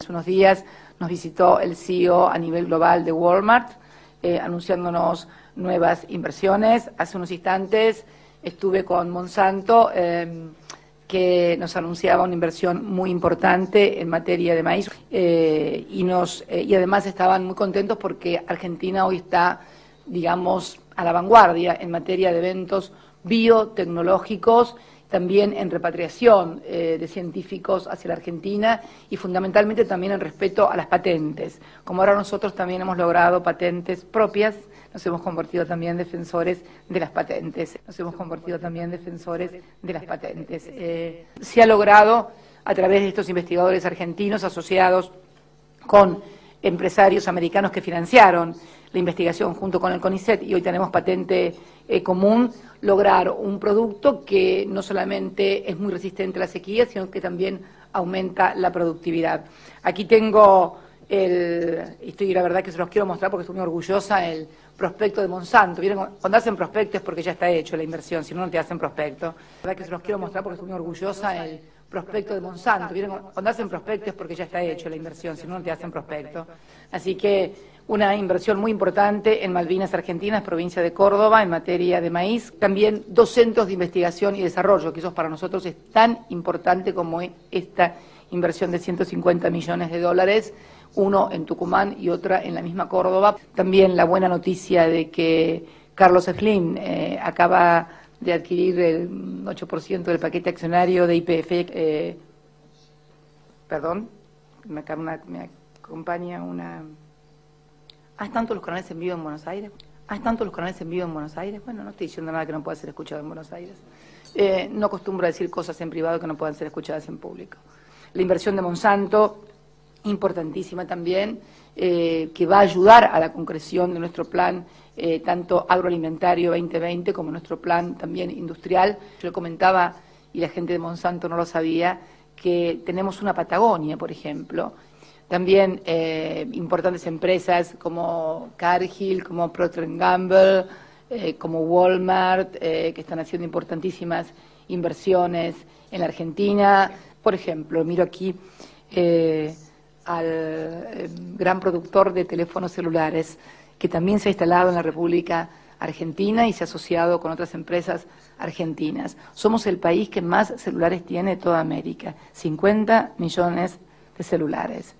Hace unos días nos visitó el CEO a nivel global de Walmart, anunciándonos nuevas inversiones. Hace unos instantes estuve con Monsanto, que nos anunciaba una inversión muy importante en materia de maíz. Y además estaban muy contentos porque Argentina hoy está, digamos, a la vanguardia en materia de eventos biotecnológicos, también en repatriación de científicos hacia la Argentina y fundamentalmente también en respeto a las patentes. Como ahora nosotros también hemos logrado patentes propias, nos hemos convertido también en defensores de las patentes. Se ha logrado a través de estos investigadores argentinos asociados con empresarios americanos que financiaron la investigación junto con el CONICET, y hoy tenemos patente común, lograr un producto que no solamente es muy resistente a la sequía, sino que también aumenta la productividad. Aquí tengo la verdad que se los quiero mostrar porque estoy muy orgullosa, el prospecto de Monsanto. ¿Vieron? Cuando hacen prospecto es porque ya está hecho la inversión, si no, no te hacen prospecto. La verdad que se los quiero mostrar porque estoy muy orgullosa, el prospecto de Monsanto. ¿Vieron? Cuando hacen prospecto es porque ya está hecho la inversión, si no, no te hacen prospecto. Así que una inversión muy importante en Malvinas Argentinas, provincia de Córdoba, en materia de maíz. También 2 centros de investigación y desarrollo, que eso para nosotros es tan importante como esta inversión de $150 millones, uno en Tucumán y otra en la misma Córdoba. También la buena noticia de que Carlos Eflin acaba de adquirir el 8% del paquete accionario de YPF. Me acompaña una... ¿Has tanto los canales en vivo en Buenos Aires? Bueno, no estoy diciendo nada que no pueda ser escuchado en Buenos Aires. No acostumbro a decir cosas en privado que no puedan ser escuchadas en público. La inversión de Monsanto, importantísima también, que va a ayudar a la concreción de nuestro plan, tanto agroalimentario 2020 como nuestro plan también industrial. Yo lo comentaba, y la gente de Monsanto no lo sabía, que tenemos una Patagonia, por ejemplo. También importantes empresas como Cargill, como Procter & Gamble, como Walmart, que están haciendo importantísimas inversiones en la Argentina. Por ejemplo, miro aquí al gran productor de teléfonos celulares, que también se ha instalado en la República Argentina y se ha asociado con otras empresas argentinas. Somos el país que más celulares tiene toda América, 50 millones de celulares.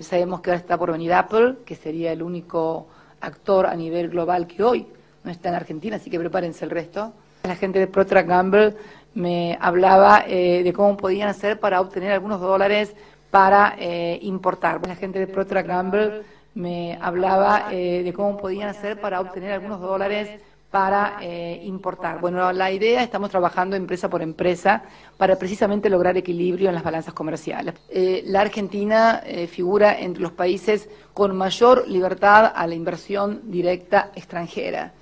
Sabemos que ahora está por venir Apple, que sería el único actor a nivel global que hoy no está en Argentina, así que prepárense el resto. La gente de Procter & Gamble me hablaba de cómo podían hacer para obtener algunos dólares para importar. Bueno, la idea, estamos trabajando empresa por empresa para precisamente lograr equilibrio en las balanzas comerciales. La Argentina figura entre los países con mayor libertad a la inversión directa extranjera.